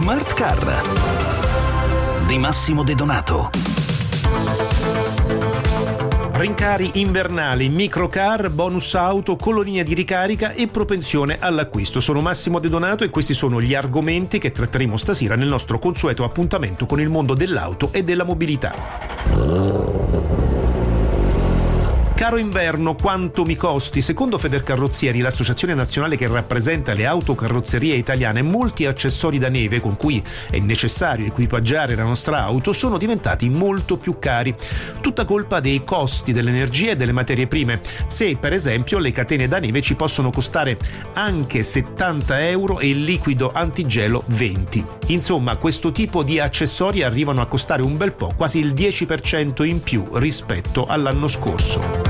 Smarcar di Massimo De Donato. Rincari invernali, microcar, bonus auto, colonia di ricarica e propensione all'acquisto. Sono Massimo De Donato e questi sono gli argomenti che tratteremo stasera nel nostro consueto appuntamento con il mondo dell'auto e della mobilità. Caro inverno, quanto mi costi? Secondo Federcarrozzieri, l'associazione nazionale che rappresenta le autocarrozzerie italiane, molti accessori da neve con cui è necessario equipaggiare la nostra auto sono diventati molto più cari. Tutta colpa dei costi dell'energia e delle materie prime. Se, per esempio, le catene da neve ci possono costare anche 70 euro e il liquido antigelo 20. Insomma, questo tipo di accessori arrivano a costare un bel po', quasi il 10% in più rispetto all'anno scorso.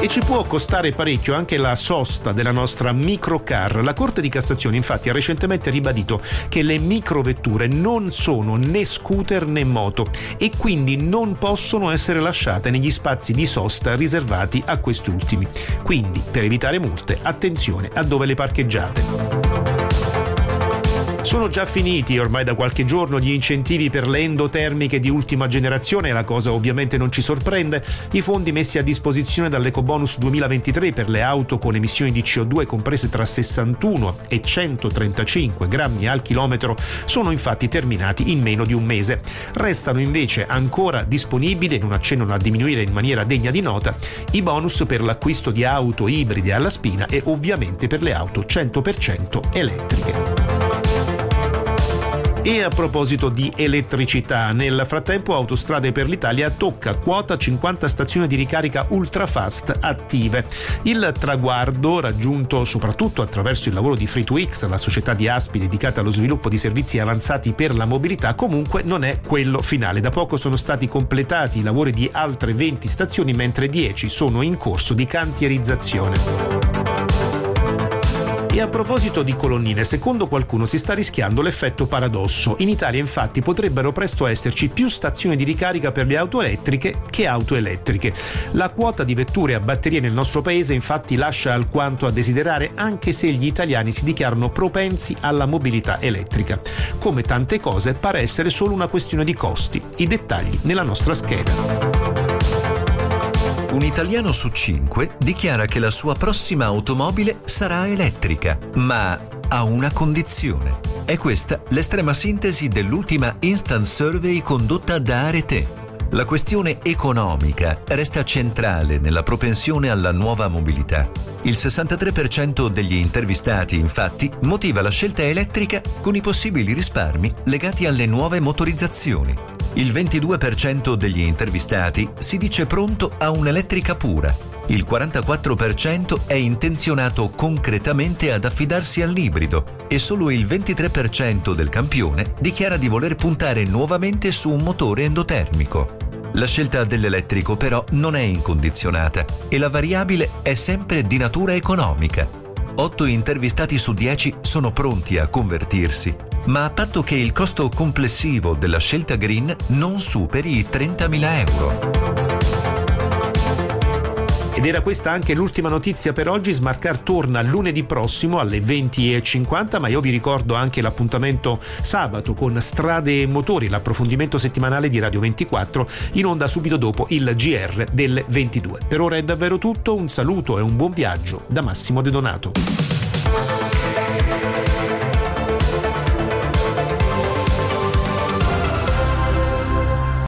E ci può costare parecchio anche la sosta della nostra microcar. La Corte di Cassazione infatti ha recentemente ribadito che le microvetture non sono né scooter né moto e quindi non possono essere lasciate negli spazi di sosta riservati a questi ultimi. Quindi, per evitare multe, attenzione a dove le parcheggiate. Sono già finiti ormai da qualche giorno gli incentivi per le endotermiche di ultima generazione, la cosa ovviamente non ci sorprende. I fondi messi a disposizione dall'Ecobonus 2023 per le auto con emissioni di CO2 comprese tra 61 e 135 grammi al chilometro sono infatti terminati in meno di un mese. Restano invece ancora disponibili, non accennano a diminuire in maniera degna di nota, i bonus per l'acquisto di auto ibride alla spina e ovviamente per le auto 100% elettriche. E a proposito di elettricità, nel frattempo Autostrade per l'Italia tocca quota 50 stazioni di ricarica ultrafast attive. Il traguardo, raggiunto soprattutto attraverso il lavoro di Free2X, la società di ASPI dedicata allo sviluppo di servizi avanzati per la mobilità, comunque non è quello finale. Da poco sono stati completati i lavori di altre 20 stazioni, mentre 10 sono in corso di cantierizzazione. E a proposito di colonnine, secondo qualcuno si sta rischiando l'effetto paradosso. In Italia infatti potrebbero presto esserci più stazioni di ricarica per le auto elettriche che auto elettriche. La quota di vetture a batterie nel nostro paese infatti lascia alquanto a desiderare, anche se gli italiani si dichiarano propensi alla mobilità elettrica. Come tante cose, pare essere solo una questione di costi. I dettagli nella nostra scheda. Un italiano su 5 dichiara che la sua prossima automobile sarà elettrica, ma a una condizione. È questa l'estrema sintesi dell'ultima instant survey condotta da Arete. La questione economica resta centrale nella propensione alla nuova mobilità. Il 63% degli intervistati, infatti, motiva la scelta elettrica con i possibili risparmi legati alle nuove motorizzazioni. Il 22% degli intervistati si dice pronto a un'elettrica pura. Il 44% è intenzionato concretamente ad affidarsi all'ibrido e solo il 23% del campione dichiara di voler puntare nuovamente su un motore endotermico. La scelta dell'elettrico però non è incondizionata e la variabile è sempre di natura economica. 8 intervistati su 10 sono pronti a convertirsi, ma a patto che il costo complessivo della scelta green non superi i 30.000 euro. Ed era questa anche l'ultima notizia per oggi. Smarcar torna lunedì prossimo alle 20.50, ma io vi ricordo anche l'appuntamento sabato con Strade e Motori, l'approfondimento settimanale di Radio 24, in onda subito dopo il GR delle 22. Per ora è davvero tutto, un saluto e un buon viaggio da Massimo De Donato.